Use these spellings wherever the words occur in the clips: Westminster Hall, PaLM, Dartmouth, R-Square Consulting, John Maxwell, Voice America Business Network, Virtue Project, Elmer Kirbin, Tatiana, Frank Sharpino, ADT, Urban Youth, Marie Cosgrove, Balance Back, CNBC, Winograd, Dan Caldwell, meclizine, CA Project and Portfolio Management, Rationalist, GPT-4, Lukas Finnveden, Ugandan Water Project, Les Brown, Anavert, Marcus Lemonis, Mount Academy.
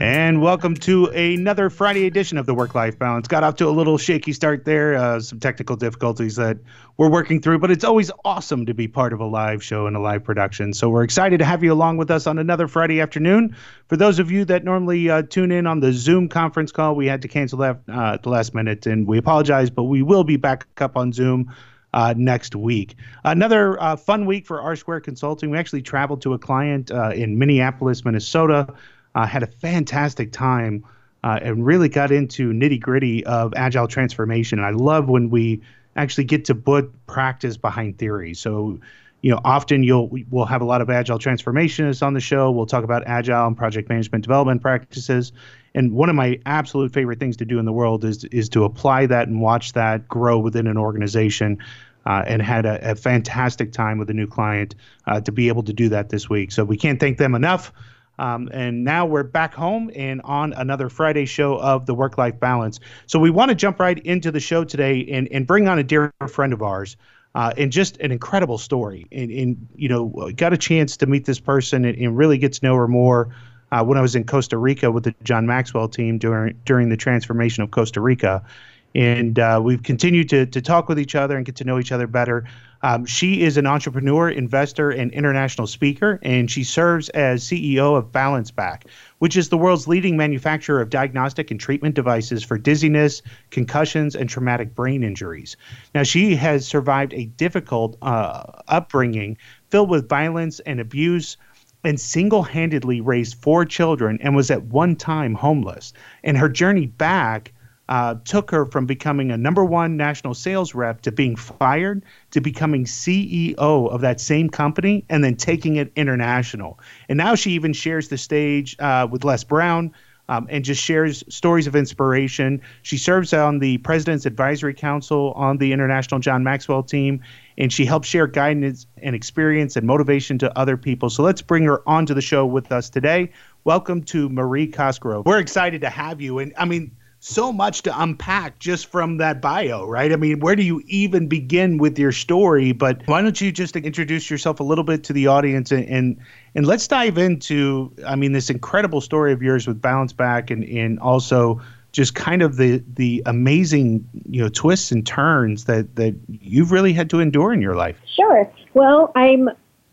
And welcome to another Friday edition of the Work-Life Balance. Got off to a little shaky start there, some technical difficulties that we're working through, but it's always awesome to be part of a live show and a live production. So we're excited to have you along with us on another Friday afternoon. For those of you that normally tune in on the Zoom conference call, we had to cancel that at the last minute, and we apologize, but we will be back up on Zoom next week. Another fun week for R-Square Consulting. We actually traveled to a client in Minneapolis, Minnesota. Had a fantastic time and really got into nitty-gritty of agile transformation. And I love when we actually get to put practice behind theory. So, you know, often we'll have a lot of agile transformationists on the show. We'll talk about agile and project management development practices. And one of my absolute favorite things to do in the world is to apply that and watch that grow within an organization. And had a fantastic time with a new client to be able to do that this week. So we can't thank them enough. And now we're back home and on another Friday show of the Work-Life Balance. So we want to jump right into the show today and bring on a dear friend of ours and just an incredible story. And you know, got a chance to meet this person and really get to know her more when I was in Costa Rica with the John Maxwell team during the transformation of Costa Rica. And we've continued to talk with each other and get to know each other better. She is an entrepreneur, investor, and international speaker, and she serves as CEO of Balance Back, which is the world's leading manufacturer of diagnostic and treatment devices for dizziness, concussions, and traumatic brain injuries. Now, she has survived a difficult upbringing filled with violence and abuse, and single-handedly raised 4 children and was at one time homeless. And her journey back took her from becoming a number 1 national sales rep to being fired to becoming CEO of that same company and then taking it international. And now she even shares the stage with Les Brown and just shares stories of inspiration. She serves on the President's Advisory Council on the International John Maxwell team, and she helps share guidance and experience and motivation to other people. So let's bring her onto the show with us today. Welcome to Marie Cosgrove. We're excited to have you. And I mean, so much to unpack just from that bio, right? I mean, where do you even begin with your story? But why don't you just introduce yourself a little bit to the audience and let's dive into, I mean, this incredible story of yours with Balance Back and also just kind of the amazing, you know, twists and turns that you've really had to endure in your life. Sure. Well, I'm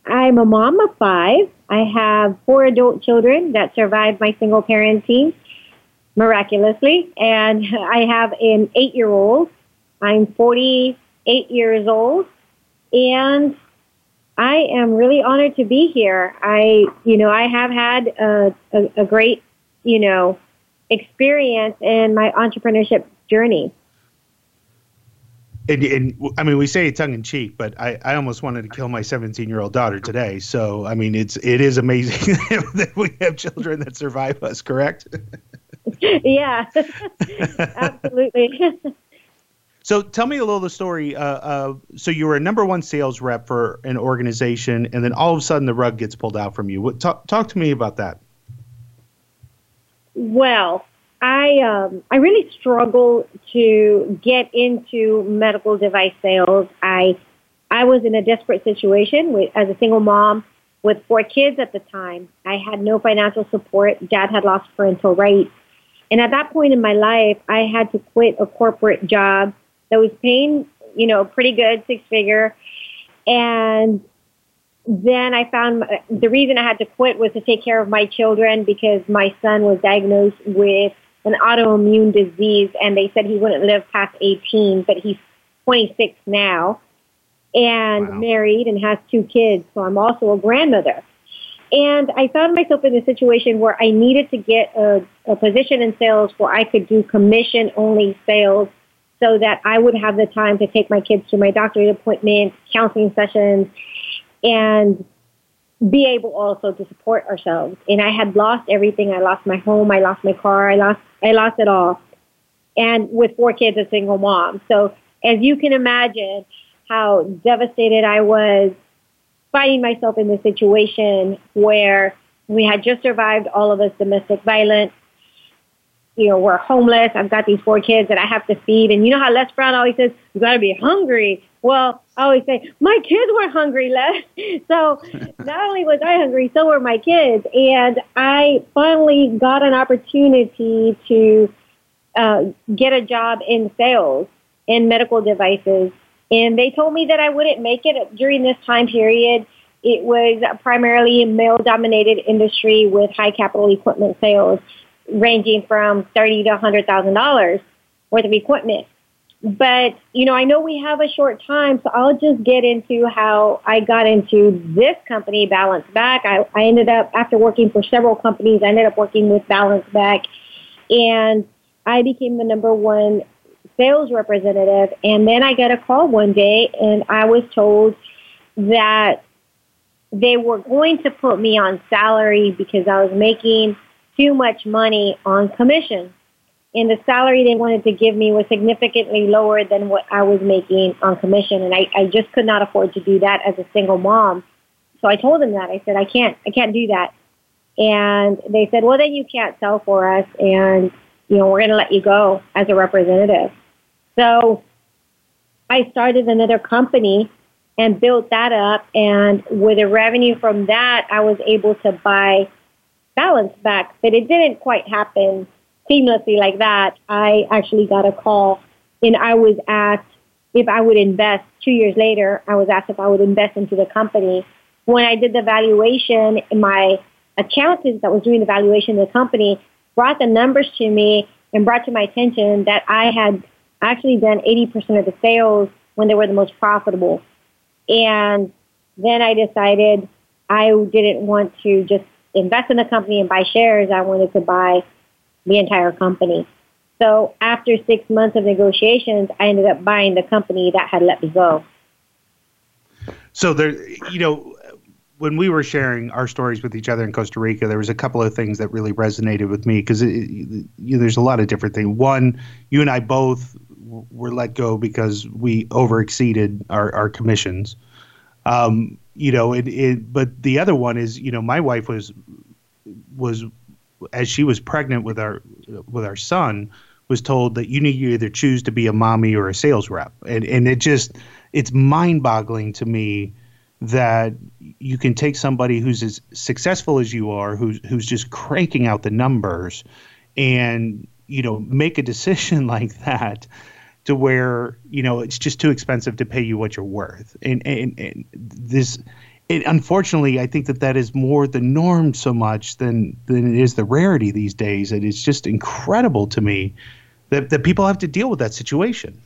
a mom of 5. I have 4 adult children that survived my single parenting, miraculously, and I have an 8-year-old. I'm 48 years old, and I am really honored to be here. I have had a great, experience in my entrepreneurship journey. And I mean, we say it tongue in cheek, but I almost wanted to kill my 17-year-old daughter today. So, I mean, it is amazing that we have children that survive us, correct? Yeah, absolutely. So tell me a little of the story. So you were a number 1 sales rep for an organization, and then all of a sudden the rug gets pulled out from you. Talk to me about that. Well, I really struggled to get into medical device sales. I was in a desperate situation as a single mom with 4 kids at the time. I had no financial support. Dad had lost parental rights. And at that point in my life, I had to quit a corporate job that was paying, pretty good, 6-figure. And then I found the reason I had to quit was to take care of my children because my son was diagnosed with an autoimmune disease, and they said he wouldn't live past 18, but he's 26 now and wow. Married and has 2 kids. So I'm also a grandmother. And I found myself in a situation where I needed to get a position in sales where I could do commission-only sales so that I would have the time to take my kids to my doctorate appointments, counseling sessions, and be able also to support ourselves. And I had lost everything. I lost my home. I lost my car. I lost it all. And with 4 kids, a single mom. So as you can imagine, how devastated I was finding myself in this situation where we had just survived all of this domestic violence. You know, we're homeless. I've got these 4 kids that I have to feed. And you know how Les Brown always says, you got to be hungry. Well, I always say, my kids were hungry, Les. So not only was I hungry, so were my kids. And I finally got an opportunity to get a job in sales in medical devices. And they told me that I wouldn't make it during this time period. It was primarily a male-dominated industry with high capital equipment sales, ranging from $30,000 to $100,000 worth of equipment. But, you know, I know we have a short time, so I'll just get into how I got into this company, Balance Back. I ended up, after working for several companies, I ended up working with Balance Back, and I became the #1 sales representative. And then I got a call one day, and I was told that they were going to put me on salary because I was making too much money on commission. And the salary they wanted to give me was significantly lower than what I was making on commission. And I just could not afford to do that as a single mom. So I told them that. I said, I can't do that. And they said, well, then you can't sell for us. And, you know, we're going to let you go as a representative. So I started another company and built that up. And with the revenue from that, I was able to buy Balance Back, but it didn't quite happen seamlessly like that. I actually got a call, and I was asked if I would invest. 2 years later, I was asked if I would invest into the company. When I did the valuation, my accountant that was doing the valuation of the company brought the numbers to me and brought to my attention that I had actually done 80% of the sales when they were the most profitable. And then I decided I didn't want to just invest in the company and buy shares. I wanted to buy the entire company. So after 6 months of negotiations, I ended up buying the company that had let me go. So there, you know, when we were sharing our stories with each other in Costa Rica, there was a couple of things that really resonated with me because there's a lot of different things. One, you and I both were let go because we overexceeded our commissions. You know, but the other one is, you know, my wife was as she was pregnant with our son, was told that you either choose to be a mommy or a sales rep. And it's mind boggling to me that you can take somebody who's as successful as you are, who's just cranking out the numbers, and, you know, make a decision like that, to where, you know, it's just too expensive to pay you what you're worth. And this, unfortunately, I think that is more the norm so much than it is the rarity these days. And it's just incredible to me that people have to deal with that situation.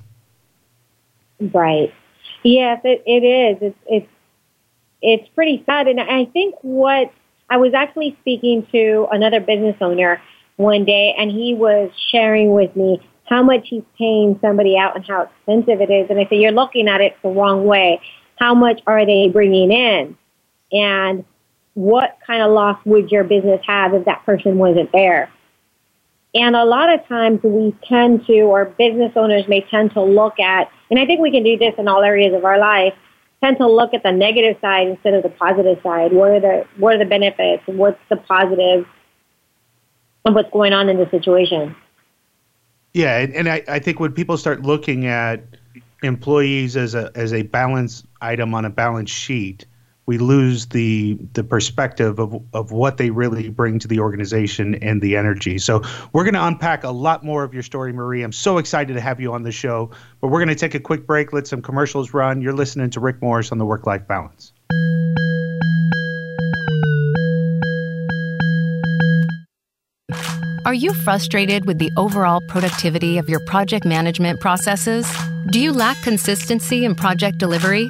Right. Yes, it is. It's pretty sad. And I think I was actually speaking to another business owner one day, and he was sharing with me how much he's paying somebody out and how expensive it is. And I say, you're looking at it the wrong way. How much are they bringing in? And what kind of loss would your business have if that person wasn't there? And a lot of times we tend to, or business owners may tend to look at, and I think we can do this in all areas of our life, tend to look at the negative side instead of the positive side. What are the benefits? What's the positive of what's going on in the situation? Yeah, and I think when people start looking at employees as a balance item on a balance sheet, we lose the perspective of what they really bring to the organization and the energy. So we're going to unpack a lot more of your story, Marie. I'm so excited to have you on the show, but we're going to take a quick break, let some commercials run. You're listening to Rick Morris on the Work-Life Balance. Are you frustrated with the overall productivity of your project management processes? Do you lack consistency in project delivery?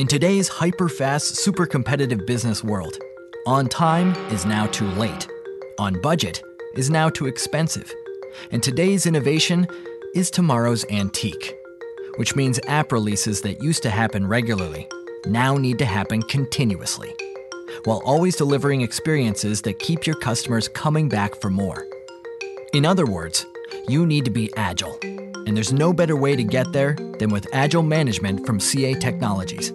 In today's hyper-fast, super-competitive business world, on time is now too late. On budget is now too expensive. And today's innovation is tomorrow's antique, which means app releases that used to happen regularly now need to happen continuously, while always delivering experiences that keep your customers coming back for more. In other words, you need to be agile, and there's no better way to get there than with Agile Management from CA Technologies.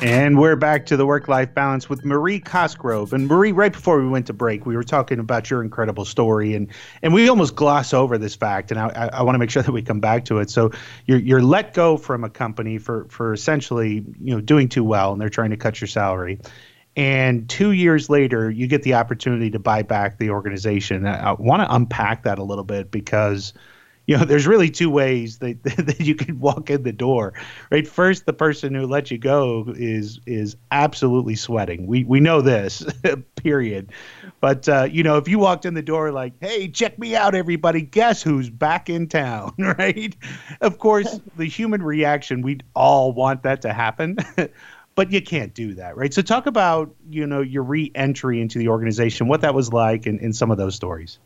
And we're back to the Work-Life Balance with Marie Cosgrove. And Marie, right before we went to break, we were talking about your incredible story, and we almost gloss over this fact, and I want to make sure that we come back to it. So you're let go from a company for essentially, you know, doing too well, and they're trying to cut your salary. And 2 years later, you get the opportunity to buy back the organization. I want to unpack that a little bit because, you know, there's really two ways that you can walk in the door, right? First, the person who let you go is absolutely sweating. We know this, period. But, you know, if you walked in the door like, hey, check me out, everybody, guess who's back in town, right? Of course, the human reaction, we'd all want that to happen. But you can't do that, right? So talk about, you know, your re-entry into the organization, what that was like, and some of those stories.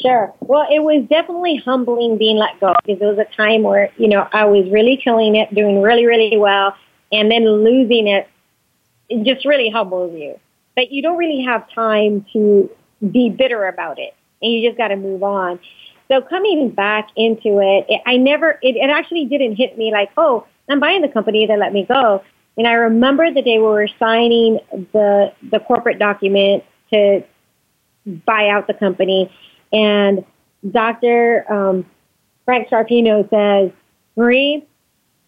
Sure. Well, it was definitely humbling being let go, because it was a time where, you know, I was really killing it, doing really, really well, and then losing it. It just really humbles you. But you don't really have time to be bitter about it, and you just got to move on. So coming back into it, it actually didn't hit me like, oh, I'm buying the company that let me go. And I remember the day we were signing the corporate document to buy out the company. And Dr. Frank Sharpino says, Marie,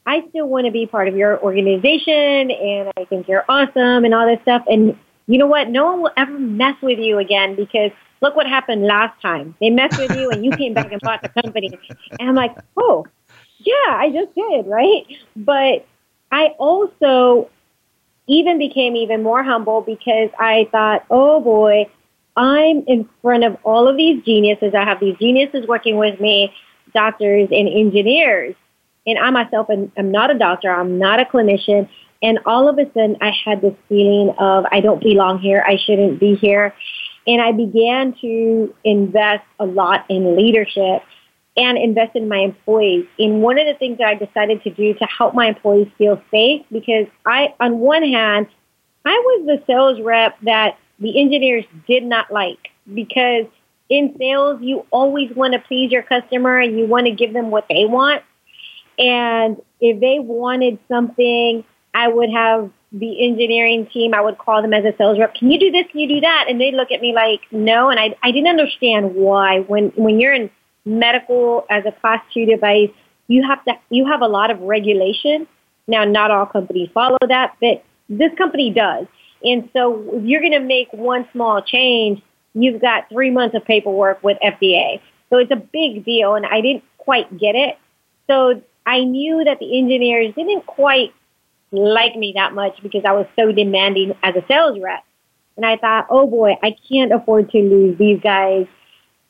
I still want to be part of your organization, and I think you're awesome and all this stuff. And you know what? No one will ever mess with you again, because look what happened last time. They messed with you, and you came back and bought the company. And I'm like, oh, yeah, I just did, right? But I also even became even more humble, because I thought, oh, boy, I'm in front of all of these geniuses. I have these geniuses working with me, doctors and engineers. And I myself am not a doctor. I'm not a clinician. And all of a sudden, I had this feeling of I don't belong here. I shouldn't be here. And I began to invest a lot in leadership and invest in my employees. And one of the things that I decided to do to help my employees feel safe, because I, on one hand, I was the sales rep that the engineers did not like, because in sales, you always want to please your customer and you want to give them what they want. And if they wanted something, I would have the engineering team, I would call them as a sales rep. Can you do this? Can you do that? And they'd look at me like, no. And I didn't understand why. When you're in medical as a class 2 device, you have a lot of regulation. Now, not all companies follow that, but this company does. And so if you're going to make one small change, you've got 3 months of paperwork with FDA. So it's a big deal, and I didn't quite get it. So I knew that the engineers didn't quite like me that much because I was so demanding as a sales rep. And I thought, oh boy, I can't afford to lose these guys.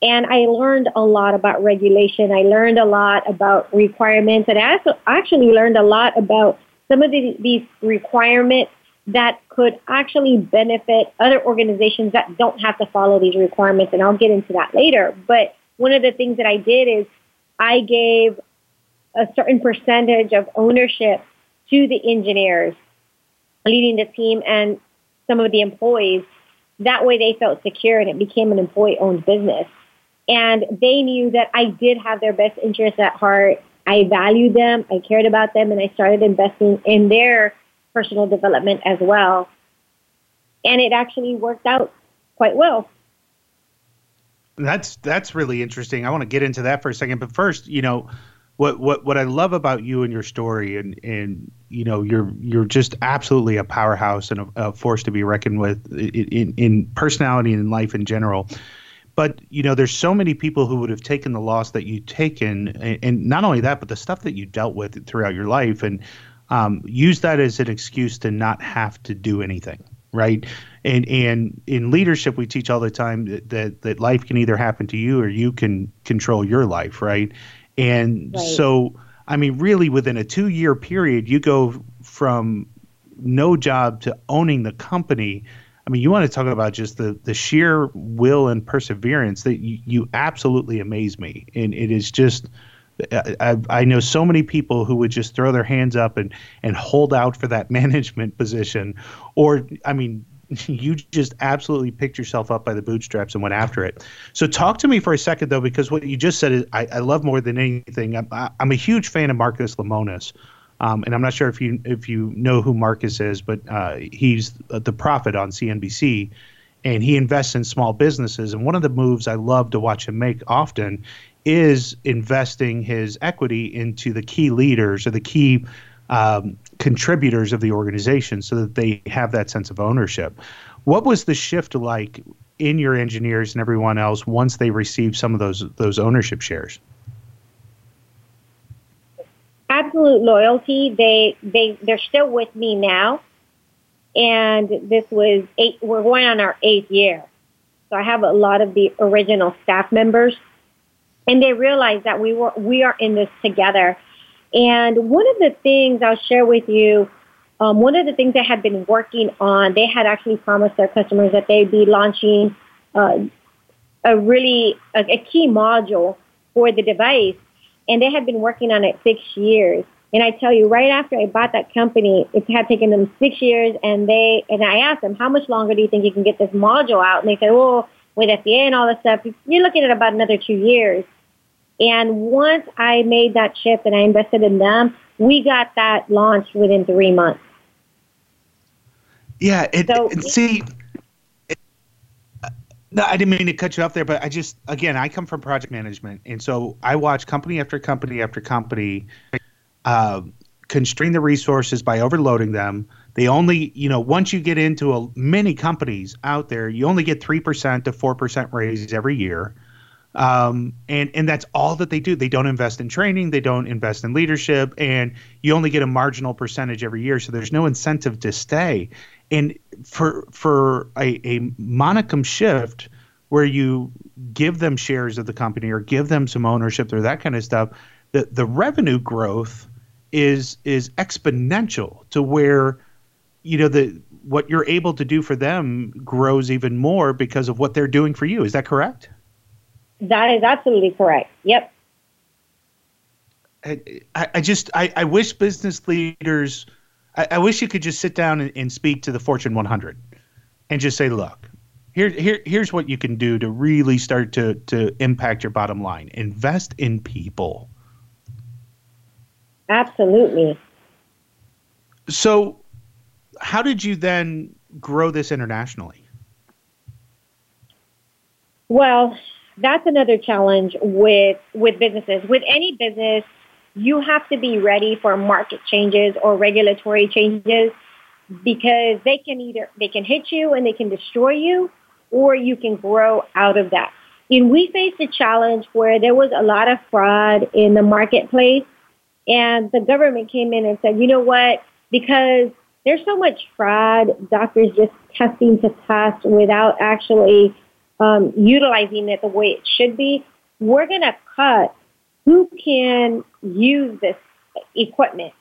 And I learned a lot about regulation. I learned a lot about requirements. And I also actually learned a lot about some of these requirements that could actually benefit other organizations that don't have to follow these requirements. And I'll get into that later. But one of the things that I did is I gave a certain percentage of ownership to the engineers leading the team and some of the employees. That way they felt secure and it became an employee-owned business. And they knew that I did have their best interests at heart. I valued them, I cared about them, and I started investing in their personal development as well. And it actually worked out quite well. That's really interesting. I want to get into that for a second. But first, you know, what I love about you and your story, and you know, you're just absolutely a powerhouse and a force to be reckoned with in personality and in life in general. But, you know, there's so many people who would have taken the loss that you've taken, and not only that, but the stuff that you dealt with throughout your life, and use that as an excuse to not have to do anything, right? And in leadership, we teach all the time that life can either happen to you or you can control your life, right? And right. So, I mean, really within a 2-year period, you go from no job to owning the company. I mean, you want to talk about just the sheer will and perseverance that you absolutely amaze me. And it is just, I know so many people who would just throw their hands up and hold out for that management position. Or, I mean, you just absolutely picked yourself up by the bootstraps and went after it. So talk to me for a second, though, because what you just said is I love more than anything. I'm a huge fan of Marcus Lemonis. And I'm not sure if you know who Marcus is, but he's the prophet on CNBC, and he invests in small businesses. And one of the moves I love to watch him make often is investing his equity into the key leaders or the key contributors of the organization so that they have that sense of ownership. What was the shift like in your engineers and everyone else once they received some of those ownership shares? Absolute loyalty. They're still with me now, and this was we're going on our 8th year. So I have a lot of the original staff members, and they realize that we are in this together. And one of the things I'll share with you, one of the things they had been working on, they had actually promised their customers that they'd be launching a key module for the device. And they had been working on it 6 years. And I tell you, right after I bought that company, it had taken them 6 years. And I asked them, how much longer do you think you can get this module out? And they said, well, with FDA and all this stuff, you're looking at about another 2 years. And once I made that shift and I invested in them, we got that launched within 3 months. Yeah. No, I didn't mean to cut you off there, but I come from project management. And so I watch company after company after company constrain the resources by overloading them. They only, you know, once you get into many companies out there, you only get 3% to 4% raises every year. And that's all that they do. They don't invest in training. They don't invest in leadership. And you only get a marginal percentage every year. So there's no incentive to stay. And for a monicum shift where you give them shares of the company or give them some ownership or that kind of stuff, the revenue growth is exponential to where, you know, what you're able to do for them grows even more because of what they're doing for you. Is that correct? That is absolutely correct. Yep. I wish business leaders – I wish you could just sit down and speak to the Fortune 100 and just say, look, here's what you can do to really start to impact your bottom line. Invest in people. Absolutely. So how did you then grow this internationally? Well, that's another challenge with businesses. With any business, you have to be ready for market changes or regulatory changes, because they can hit you and they can destroy you, or you can grow out of that. And we faced a challenge where there was a lot of fraud in the marketplace, and the government came in and said, you know what, because there's so much fraud, doctors just testing to test without actually utilizing it the way it should be, we're going to cut who can use this equipment.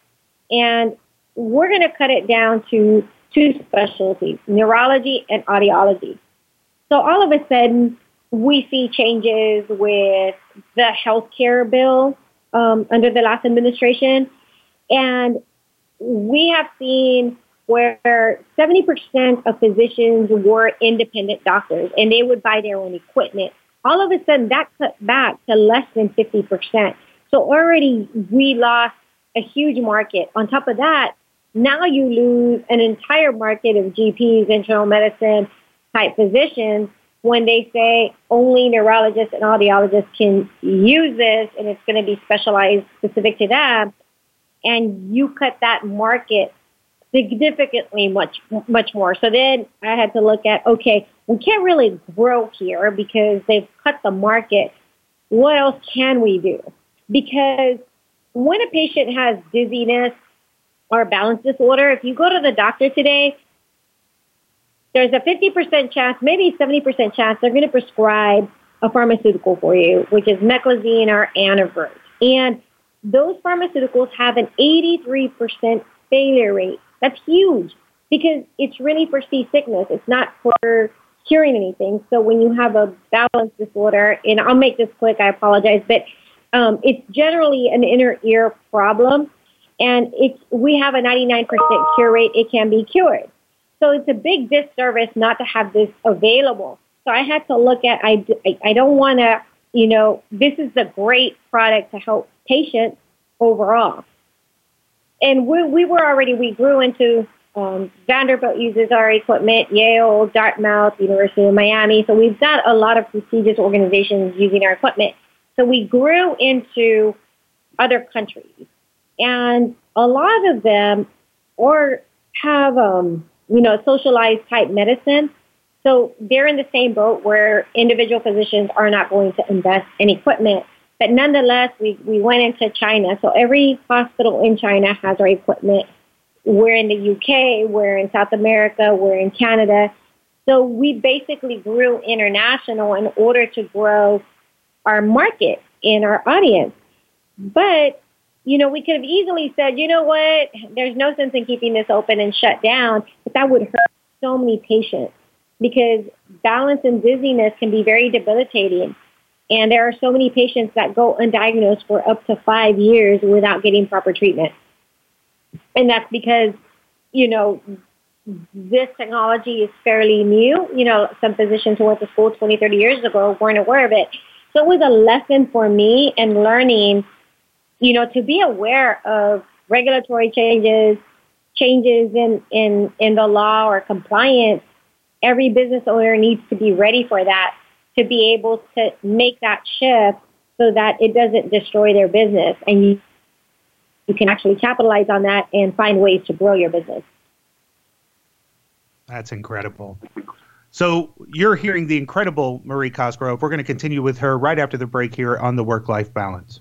And we're going to cut it down to two specialties, neurology and audiology. So all of a sudden, we see changes with the healthcare bill under the last administration. And we have seen where 70% of physicians were independent doctors, and they would buy their own equipment. All of a sudden, that cut back to less than 50%. So already we lost a huge market. On top of that, now you lose an entire market of GPs, internal medicine type physicians, when they say only neurologists and audiologists can use this, and it's going to be specialized specific to them. And you cut that market significantly much more. So then I had to look at, okay, we can't really grow here because they've cut the market. What else can we do? Because when a patient has dizziness or balance disorder, if you go to the doctor today, there's a 50% chance, maybe 70% chance they're going to prescribe a pharmaceutical for you, which is meclizine or Anavert. And those pharmaceuticals have an 83% failure rate. That's huge because it's really for seasickness. It's not for curing anything. So when you have a balance disorder, and I'll make this quick, I apologize, but it's generally an inner ear problem. And we have a 99% cure rate. It can be cured. So it's a big disservice not to have this available. So I had to look at, I don't want to, this is a great product to help patients overall. And we grew into, Vanderbilt uses our equipment, Yale, Dartmouth, University of Miami. So we've got a lot of prestigious organizations using our equipment. So we grew into other countries, and a lot of them have, socialized type medicine. So they're in the same boat where individual physicians are not going to invest in equipment. But nonetheless, we went into China. So every hospital in China has our equipment. We're in the UK, we're in South America, we're in Canada. So we basically grew international in order to grow our market and our audience. But, we could have easily said, you know what, there's no sense in keeping this open and shut down, but that would hurt so many patients because balance and dizziness can be very debilitating. And there are so many patients that go undiagnosed for up to 5 years without getting proper treatment. And that's because, this technology is fairly new. Some physicians who went to school 20, 30 years ago weren't aware of it. So it was a lesson for me in learning, to be aware of regulatory changes in the law or compliance. Every business owner needs to be ready for that, to be able to make that shift so that it doesn't destroy their business. And you can actually capitalize on that and find ways to grow your business. That's incredible. So you're hearing the incredible Marie Cosgrove. We're going to continue with her right after the break here on the Work-Life Balance.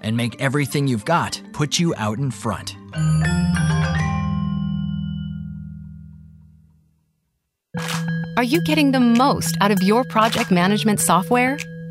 and make everything you've got put you out in front? Are you getting the most out of your project management software?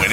When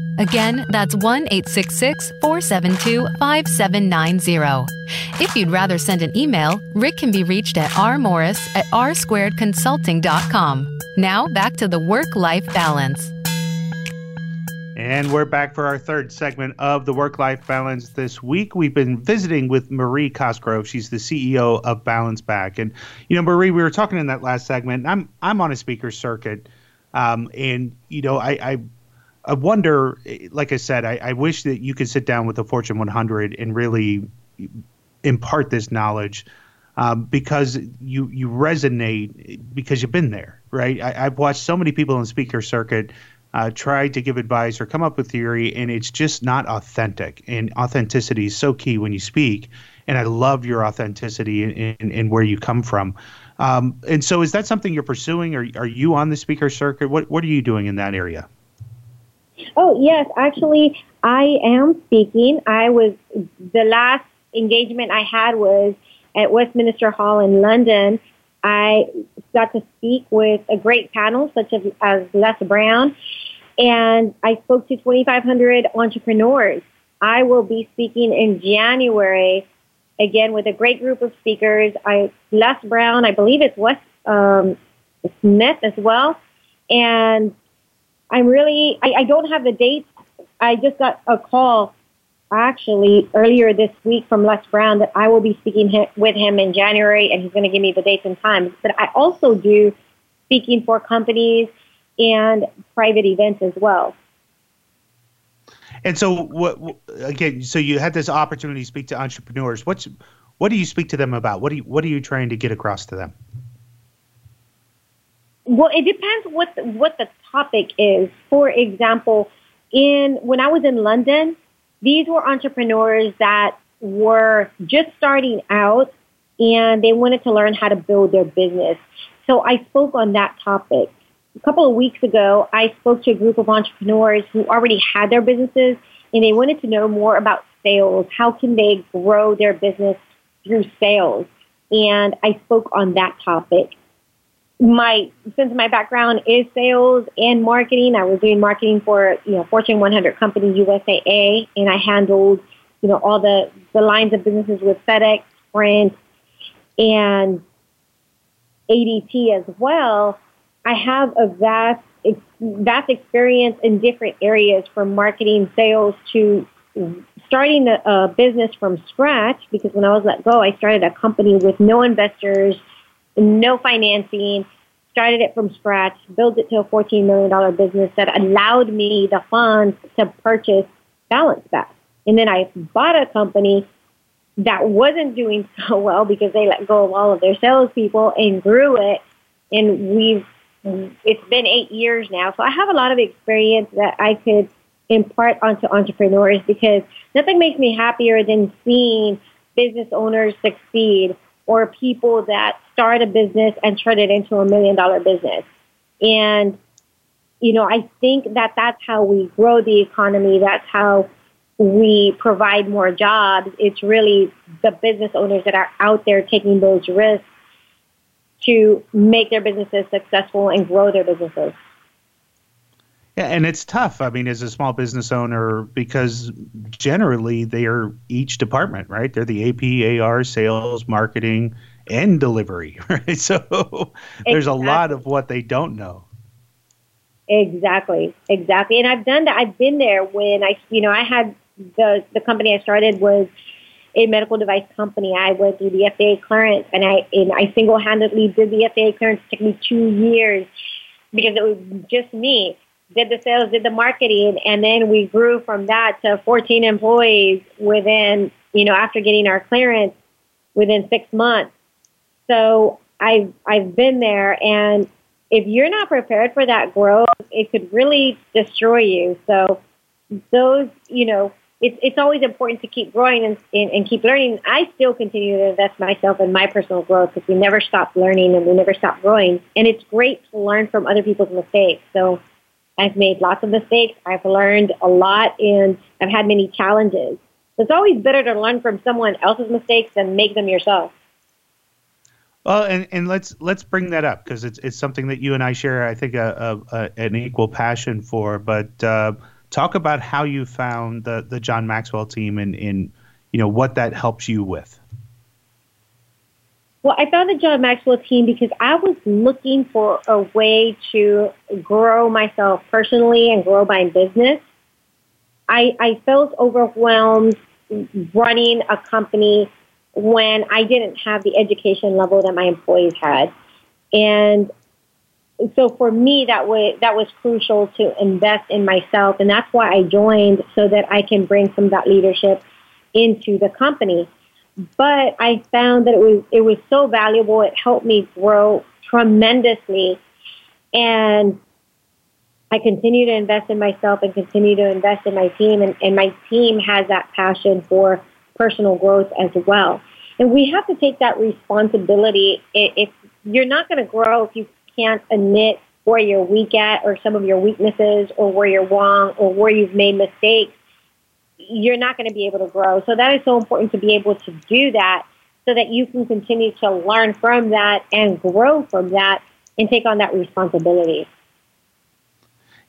Again, that's 1-866-472-5790. If you'd rather send an email, Rick can be reached at rmorris@rsquaredconsulting.com. Now, back to the Work-Life Balance. And we're back for our third segment of the Work-Life Balance this week. We've been visiting with Marie Cosgrove. She's the CEO of Balance Back. And, you know, Marie, we were talking in that last segment. I'm on a speaker circuit, and, you know, I wonder, like I said, I wish that you could sit down with a Fortune 100 and really impart this knowledge because you resonate because you've been there, right? I've watched so many people on the speaker circuit try to give advice or come up with theory, and it's just not authentic. And authenticity is so key when you speak. And I love your authenticity and where you come from. And so is that something you're pursuing? Are you on the speaker circuit? What are you doing in that area? Oh, yes. Actually, I am speaking. The last engagement I had was at Westminster Hall in London. I got to speak with a great panel such as Les Brown, and I spoke to 2,500 entrepreneurs. I will be speaking in January, again, with a great group of speakers. Les Brown, I believe it's West Smith as well, and I'm really, I don't have the dates. I just got a call actually earlier this week from Les Brown that I will be speaking with him in January, and he's going to give me the dates and times. But I also do speaking for companies and private events as well. And so, so you had this opportunity to speak to entrepreneurs. What do you speak to them about? What are you trying to get across to them? Well, it depends what the topic is. For example, when I was in London, these were entrepreneurs that were just starting out and they wanted to learn how to build their business. So I spoke on that topic. A couple of weeks ago, I spoke to a group of entrepreneurs who already had their businesses and they wanted to know more about sales. How can they grow their business through sales? And I spoke on that topic. Since my background is sales and marketing, I was doing marketing for, Fortune 100 company, USAA, and I handled, all the lines of businesses with FedEx, Sprint, and ADT as well. I have a vast experience in different areas, from marketing, sales, to starting a business from scratch, because when I was let go, I started a company with no investors, no financing, started it from scratch, built it to a $14 million business that allowed me the funds to purchase Balance Back. And then I bought a company that wasn't doing so well because they let go of all of their salespeople and grew it. And it's been 8 years now. So I have a lot of experience that I could impart onto entrepreneurs, because nothing makes me happier than seeing business owners succeed, or people that start a business and turn it into $1 million business. And, you know, I think that that's how we grow the economy. That's how we provide more jobs. It's really the business owners that are out there taking those risks to make their businesses successful and grow their businesses. Yeah, and it's tough, I mean, as a small business owner, because generally they are each department, right? They're the AP, AR, sales, marketing, and delivery, right? So there's a lot of what they don't know. Exactly. And I've done that. I've been there when I had the company I started was a medical device company. I went through the FDA clearance, and I single-handedly did the FDA clearance. It took me 2 years because it was just me. Did the sales, did the marketing, and then we grew from that to 14 employees within, after getting our clearance within 6 months. So I've been there, and if you're not prepared for that growth, it could really destroy you. So it's always important to keep growing and keep learning. I still continue to invest myself in my personal growth because we never stop learning and we never stop growing. And it's great to learn from other people's mistakes. So I've made lots of mistakes. I've learned a lot, and I've had many challenges. It's always better to learn from someone else's mistakes than make them yourself. Well, and let's bring that up, because it's something that you and I share, I think, an equal passion for. But talk about how you found the John Maxwell team and what that helps you with. Well, I found the John Maxwell team because I was looking for a way to grow myself personally and grow my business. I felt overwhelmed running a company when I didn't have the education level that my employees had. And so for me, that was crucial to invest in myself. And that's why I joined, so that I can bring some of that leadership into the company. But I found that it was so valuable. It helped me grow tremendously. And I continue to invest in myself and continue to invest in my team. And my team has that passion for personal growth as well. And we have to take that responsibility. If you're not going to grow if you can't admit where you're weak at, or some of your weaknesses, or where you're wrong, or where you've made mistakes, you're not going to be able to grow. So that is so important, to be able to do that so that you can continue to learn from that and grow from that and take on that responsibility.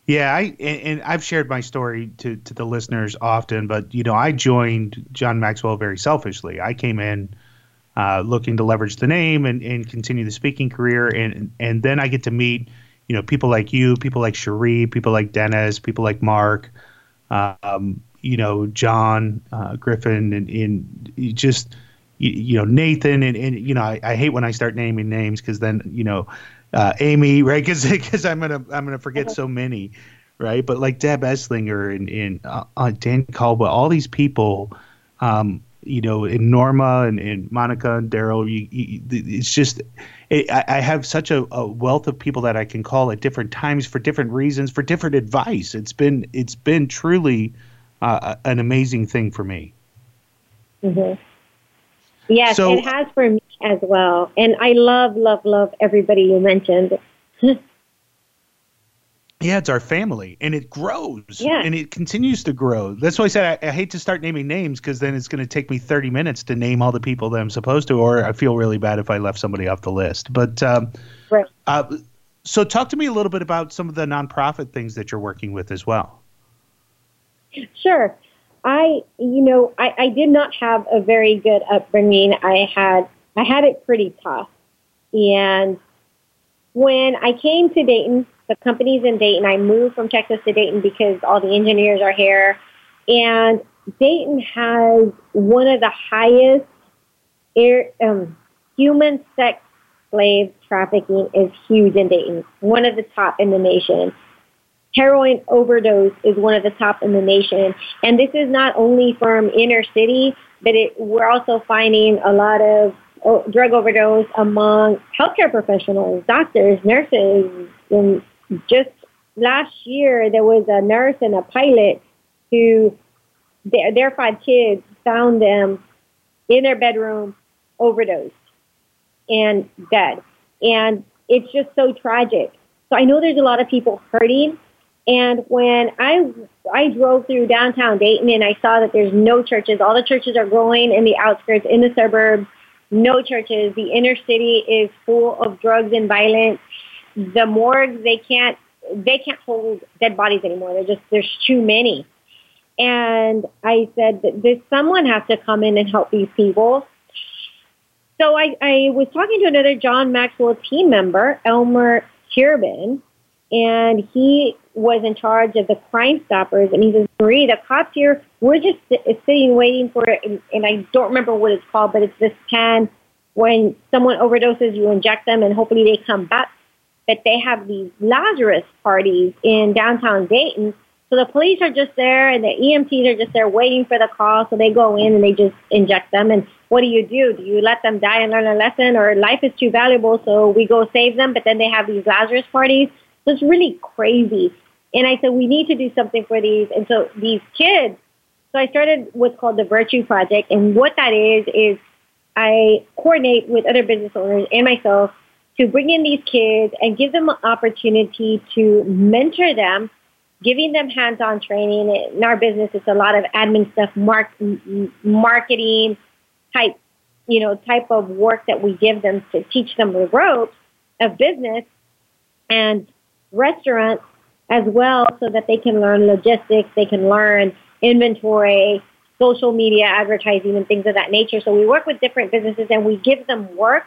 Yeah, and I've shared my story to the listeners often, but, I joined John Maxwell very selfishly. I came in looking to leverage the name and continue the speaking career, and then I get to meet, people like you, people like Cherie, people like Dennis, people like Mark, John Griffin, and just, Nathan, and I hate when I start naming names, because then, Amy, right? Because I'm gonna forget so many, right? But like Deb Esslinger and Dan Caldwell, all these people, and Norma and Monica and Daryl. It's just, I have such a wealth of people that I can call at different times for different reasons, for different advice. It's been truly an amazing thing for me. Mm-hmm. Yes, so, it has for me as well. And I love everybody you mentioned. Yeah, it's our family, and it grows, and it continues to grow. That's why I said I hate to start naming names, because then it's going to take me 30 minutes to name all the people that I'm supposed to, or I feel really bad if I left somebody off the list. But right. So talk to me a little bit about some of the nonprofit things that you're working with as well. Sure. I did not have a very good upbringing. I had it pretty tough. And when I came to Dayton, the company's in Dayton, I moved from Texas to Dayton because all the engineers are here. And Dayton has one of the highest human sex slave trafficking is huge in Dayton, one of the top in the nation. heroin overdose is one of the top in the nation. And this is not only from inner city, but we're also finding a lot of drug overdose among healthcare professionals, doctors, nurses. And just last year, there was a nurse and a pilot who, their 5 kids found them in their bedroom, overdosed and dead. And it's just so tragic. So I know there's a lot of people hurting. And when I drove through downtown Dayton and I saw that there's no churches, all the churches are growing in the outskirts, in the suburbs, no churches. The inner city is full of drugs and violence. The morgues, they can't hold dead bodies anymore. There's too many. And I said that someone has to come in and help these people. So I was talking to another John Maxwell team member, Elmer Kirbin, and he was in charge of the Crime Stoppers. And he says, Marie, the cops here, we're just sitting waiting for it. And I don't remember what it's called, but it's this can when someone overdoses, you inject them and hopefully they come back. But they have these Lazarus parties in downtown Dayton. So the police are just there and the EMTs are just there waiting for the call. So they go in and they just inject them. And what do you do? Do you let them die and learn a lesson, or life is too valuable, so we go save them? But then they have these Lazarus parties. So it's really crazy. And I said, we need to do something for these. And so these kids, so I started what's called the Virtue Project. And what that is I coordinate with other business owners and myself to bring in these kids and give them an opportunity to mentor them, giving them hands-on training. In our business, it's a lot of admin stuff, marketing type of work that we give them to teach them the ropes of business and restaurants as well, so that they can learn logistics, they can learn inventory, social media, advertising, and things of that nature. So we work with different businesses and we give them work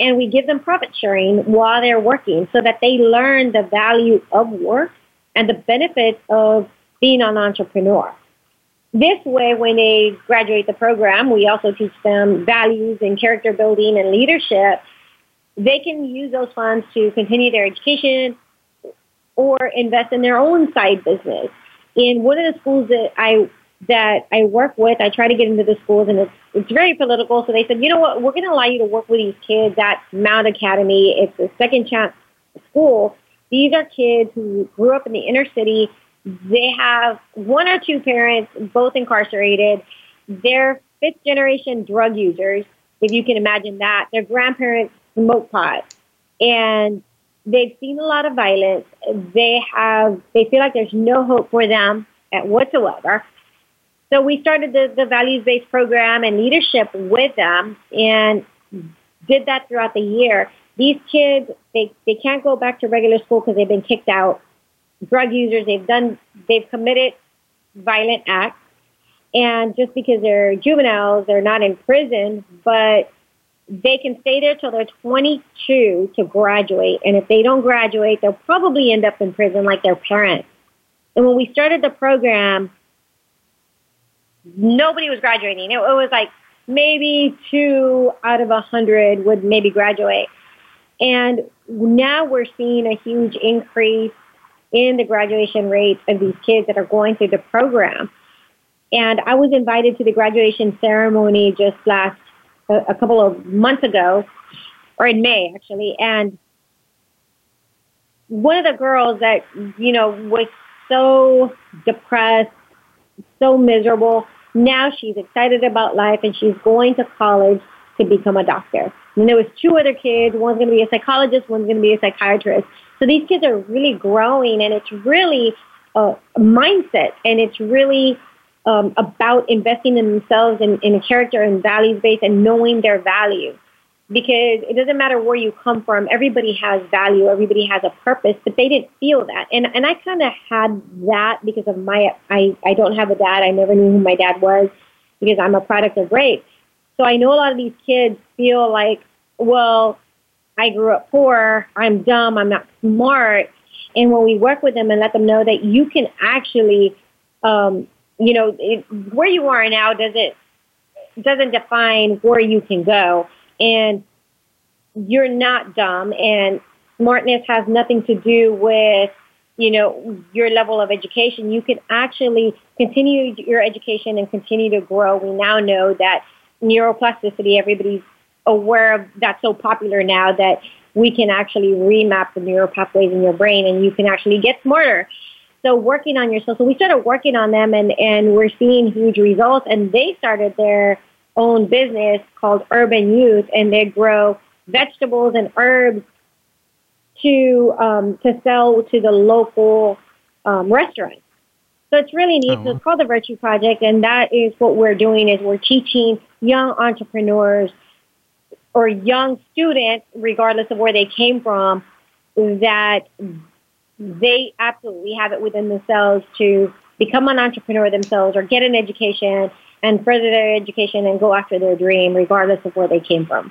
and we give them profit sharing while they're working, so that they learn the value of work and the benefits of being an entrepreneur. This way, when they graduate the program, we also teach them values and character building and leadership. They can use those funds to continue their education or invest in their own side business. In one of the schools that I work with, I try to get into the schools, and it's very political. So they said, you know what, we're going to allow you to work with these kids at Mount Academy. It's a second chance school. These are kids who grew up in the inner city. They have one or two parents, both incarcerated. They're 5th-generation drug users, if you can imagine that. Their grandparents smoke pot. And they've seen a lot of violence. They feel like there's no hope for them whatsoever. So we started the values-based program and leadership with them and did that throughout the year. These kids, they can't go back to regular school because they've been kicked out. Drug users, they've committed violent acts. And just because they're juveniles, they're not in prison, but they can stay there till they're 22 to graduate. And if they don't graduate, they'll probably end up in prison like their parents. And when we started the program, nobody was graduating. It was like maybe 2 out of 100 would maybe graduate. And now we're seeing a huge increase in the graduation rate of these kids that are going through the program. And I was invited to the graduation ceremony just a couple of months ago, or in May, actually. And one of the girls that, was so depressed, so miserable, now she's excited about life and she's going to college to become a doctor. And there was 2 other kids. One's going to be a psychologist. One's going to be a psychiatrist. So these kids are really growing, and it's really a mindset, and it's really about investing in themselves and in character and values-based and knowing their value. Because it doesn't matter where you come from. Everybody has value. Everybody has a purpose, but they didn't feel that. And I kind of had that because of I don't have a dad. I never knew who my dad was because I'm a product of rape. So I know a lot of these kids feel like, well, I grew up poor, I'm dumb, I'm not smart. And when we work with them and let them know that you can actually, where you are now doesn't define where you can go. And you're not dumb, and smartness has nothing to do with you know, your level of education, you can actually continue your education and continue to grow. We now know that neuroplasticity, everybody's aware of, that's so popular now, that we can actually remap the neural pathways in your brain and you can actually get smarter. So working on yourself. So we started working on them, and we're seeing huge results. And they started their own business called Urban Youth, and they grow vegetables and herbs to sell to the local restaurants. So it's really neat. So it's called the Virtue Project, and that is what we're doing, is we're teaching young entrepreneurs or young students, regardless of where they came from, that they absolutely have it within themselves to become an entrepreneur themselves or get an education and further their education and go after their dream, regardless of where they came from.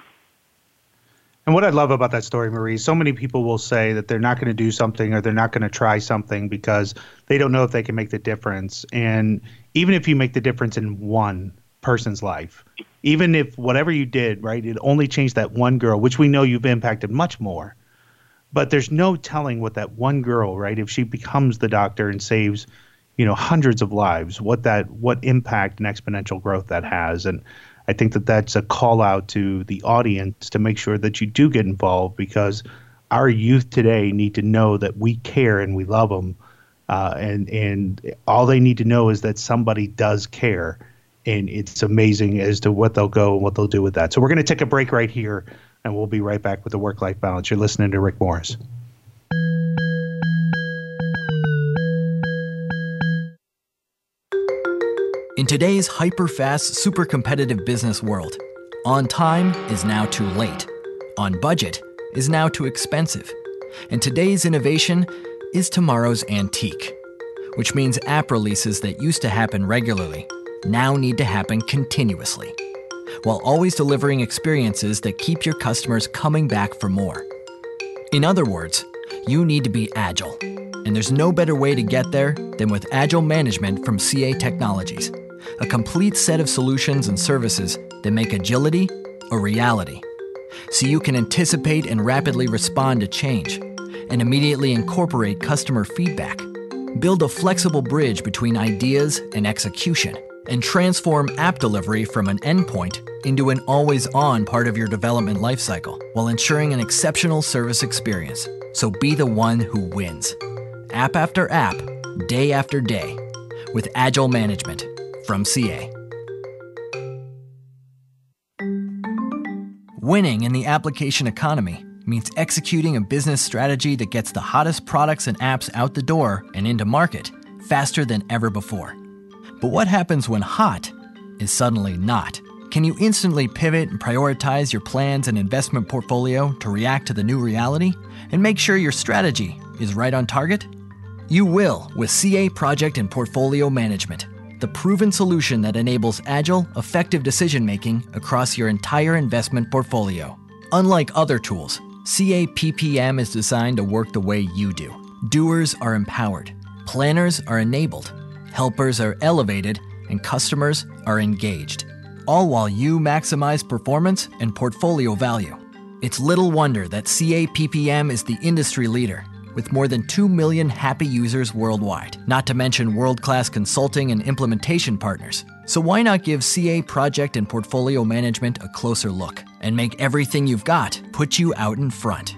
And what I love about that story, Marie, so many people will say that they're not going to do something or they're not going to try something because they don't know if they can make the difference. And even if you make the difference in one person's life, even if whatever you did, right, it only changed that one girl, which we know you've impacted much more. But there's no telling what that one girl, right, if she becomes the doctor and saves, you know, hundreds of lives, what impact and exponential growth that has. And I think that that's a call out to the audience to make sure that you do get involved, because our youth today need to know that we care and we love them. And all they need to know is that somebody does care. And it's amazing as to what they'll go and what they'll do with that. So we're going to take a break right here, and we'll be right back with the Work-Life Balance. You're listening to Rick Morris. In today's hyper-fast, super-competitive business world, on time is now too late. On budget is now too expensive. And today's innovation is tomorrow's antique, which means app releases that used to happen regularly now need to happen continuously, while always delivering experiences that keep your customers coming back for more. In other words, you need to be agile, and there's no better way to get there than with Agile Management from CA Technologies. A complete set of solutions and services that make agility a reality, so you can anticipate and rapidly respond to change, and immediately incorporate customer feedback, build a flexible bridge between ideas and execution, and transform app delivery from an endpoint into an always-on part of your development lifecycle, while ensuring an exceptional service experience. So be the one who wins. App after app, day after day, with Agile Management from CA. Winning in the application economy means executing a business strategy that gets the hottest products and apps out the door and into market faster than ever before. But what happens when hot is suddenly not? Can you instantly pivot and prioritize your plans and investment portfolio to react to the new reality and make sure your strategy is right on target? You will with CA Project and Portfolio Management, the proven solution that enables agile, effective decision-making across your entire investment portfolio. Unlike other tools, CA PPM is designed to work the way you do. Doers are empowered, planners are enabled, helpers are elevated, and customers are engaged, all while you maximize performance and portfolio value. It's little wonder that CA PPM is the industry leader, with more than 2 million happy users worldwide, not to mention world-class consulting and implementation partners. So why not give CA Project and Portfolio Management a closer look and make everything you've got put you out in front?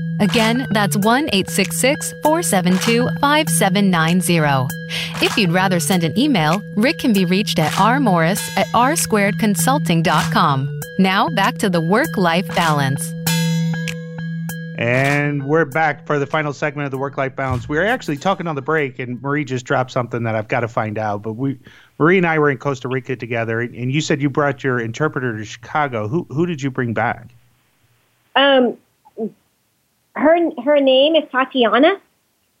Again, that's 1-866-472-5790. If you'd rather send an email, Rick can be reached at rmorris@r-squaredconsulting.com. Now back to the Work-Life Balance. And we're back for the final segment of the Work-Life Balance. We were actually talking on the break, and Marie just dropped something that I've got to find out. But Marie and I were in Costa Rica together, and you said you brought your interpreter to Chicago. Who did you bring back? Her name is Tatiana,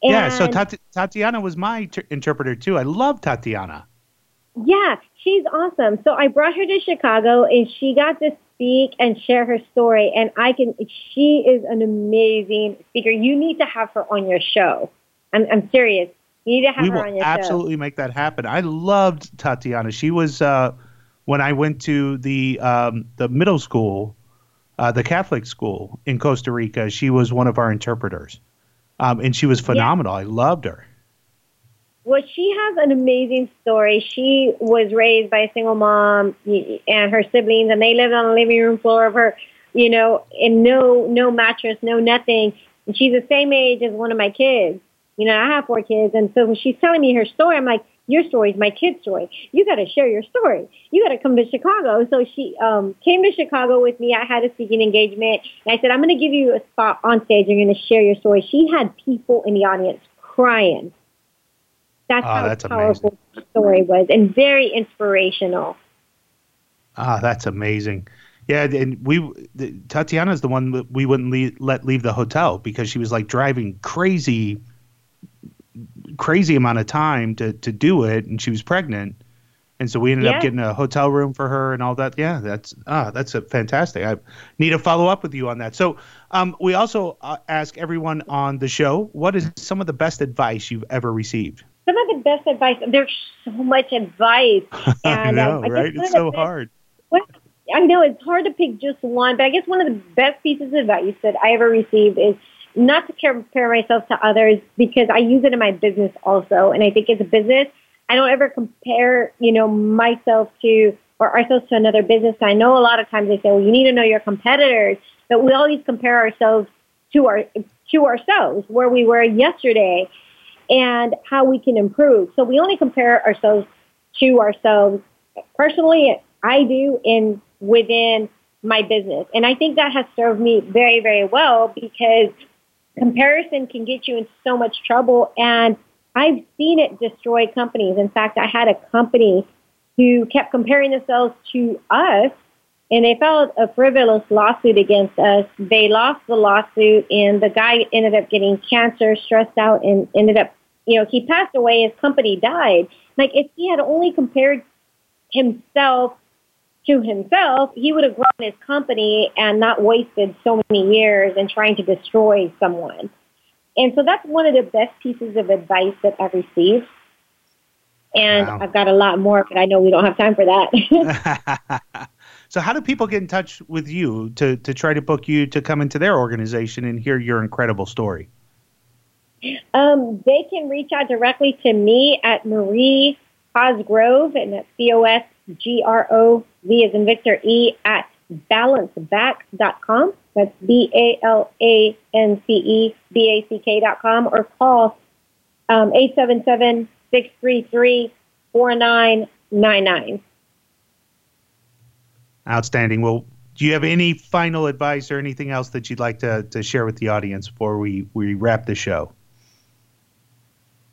And yeah, so Tatiana was my interpreter too. I love Tatiana. Yeah, she's awesome. So I brought her to Chicago and she got to speak and share her story. And she is an amazing speaker. You need to have her on your show. I'm serious. You need to have her on your show. We will absolutely make that happen. I loved Tatiana. She was, when I went to the middle school, the Catholic school in Costa Rica, she was one of our interpreters. And she was phenomenal. Yeah. I loved her. Well, she has an amazing story. She was raised by a single mom and her siblings, and they lived on the living room floor of her, and no mattress, no nothing. And she's the same age as one of my kids. I have 4 kids. And so when she's telling me her story, I'm like, your story is my kid's story. You got to share your story. You got to come to Chicago. So she came to Chicago with me. I had a speaking engagement. And I said, I'm going to give you a spot on stage. You're going to share your story. She had people in the audience crying. That's how powerful the story was, and very inspirational. Ah, that's amazing. Yeah, and Tatiana's the one that we wouldn't let leave the hotel because she was like driving crazy amount of time to do it, and she was pregnant, and so we ended up getting a hotel room for her and all that. Yeah, that's fantastic. I need to follow up with you on that. So we also ask everyone on the show, what is some of the best advice you've ever received? Some of the best advice. There's so much advice. And, I know, right? It's so hard. I know it's hard to pick just one, but I guess one of the best pieces of advice that I ever received is not to compare myself to others, because I use it in my business also. And I think as a business, I don't ever compare, myself to or ourselves to another business. I know a lot of times they say, well, you need to know your competitors, but we always compare ourselves to ourselves, where we were yesterday, and how we can improve. So we only compare ourselves to ourselves. Personally, I do within my business. And I think that has served me very, very well, because comparison can get you in so much trouble. And I've seen it destroy companies. In fact, I had a company who kept comparing themselves to us, and they filed a frivolous lawsuit against us. They lost the lawsuit, and the guy ended up getting cancer, stressed out, and ended up, he passed away. His company died. Like, if he had only compared himself to himself, he would have grown his company and not wasted so many years in trying to destroy someone. And so that's one of the best pieces of advice that I've received. And wow. I've got a lot more, but I know we don't have time for that. So how do people get in touch with you to try to book you to come into their organization and hear your incredible story? They can reach out directly to me at Marie Cosgrove, and that's COSGROV as in Victor E, at balanceback.com. That's BALANCEBACK.com, or call 877-633-4999. Outstanding. Well, do you have any final advice or anything else that you'd like to share with the audience before we wrap the show?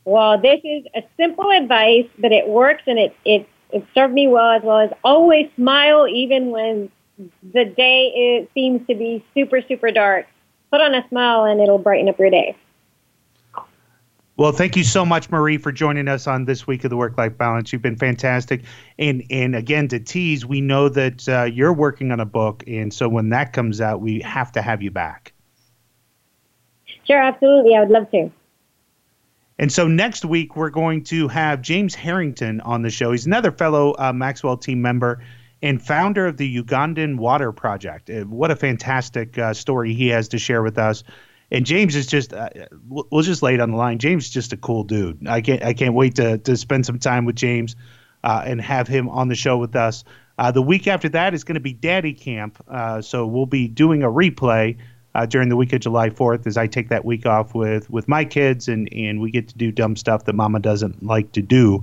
Well, this is a simple advice, but it works, and it served me well as always smile, even when the day seems to be super, super dark. Put on a smile, and it'll brighten up your day. Well, thank you so much, Marie, for joining us on this week of the Work-Life Balance. You've been fantastic. And again, to tease, we know that you're working on a book, and so when that comes out, we have to have you back. Sure, absolutely. I would love to. And so next week, we're going to have James Harrington on the show. He's another fellow Maxwell team member and founder of the Ugandan Water Project. What a fantastic story he has to share with us. And James is just, we'll just lay it on the line. James is just a cool dude. I can't wait to spend some time with James and have him on the show with us. The week after that is going to be Daddy Camp. So we'll be doing a replay during the week of July 4th as I take that week off with my kids, and we get to do dumb stuff that mama doesn't like to do.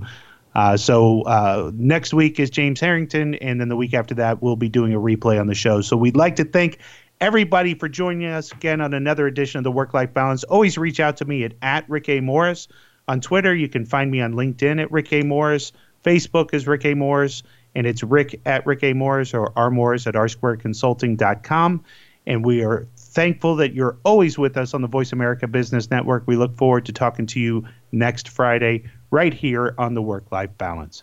So next week is James Harrington, and then the week after that we'll be doing a replay on the show. So we'd like to thank everybody for joining us again on another edition of the Work-Life Balance. Always reach out to me at Rick A. Morris on Twitter. You can find me on LinkedIn at Rick A. Morris. Facebook is Rick A. Morris, and it's Rick at Rick A. Morris or R. Morris at R-Square Consulting.com. And we are thankful that you're always with us on the Voice America Business Network. We look forward to talking to you next Friday right here on the Work-Life Balance.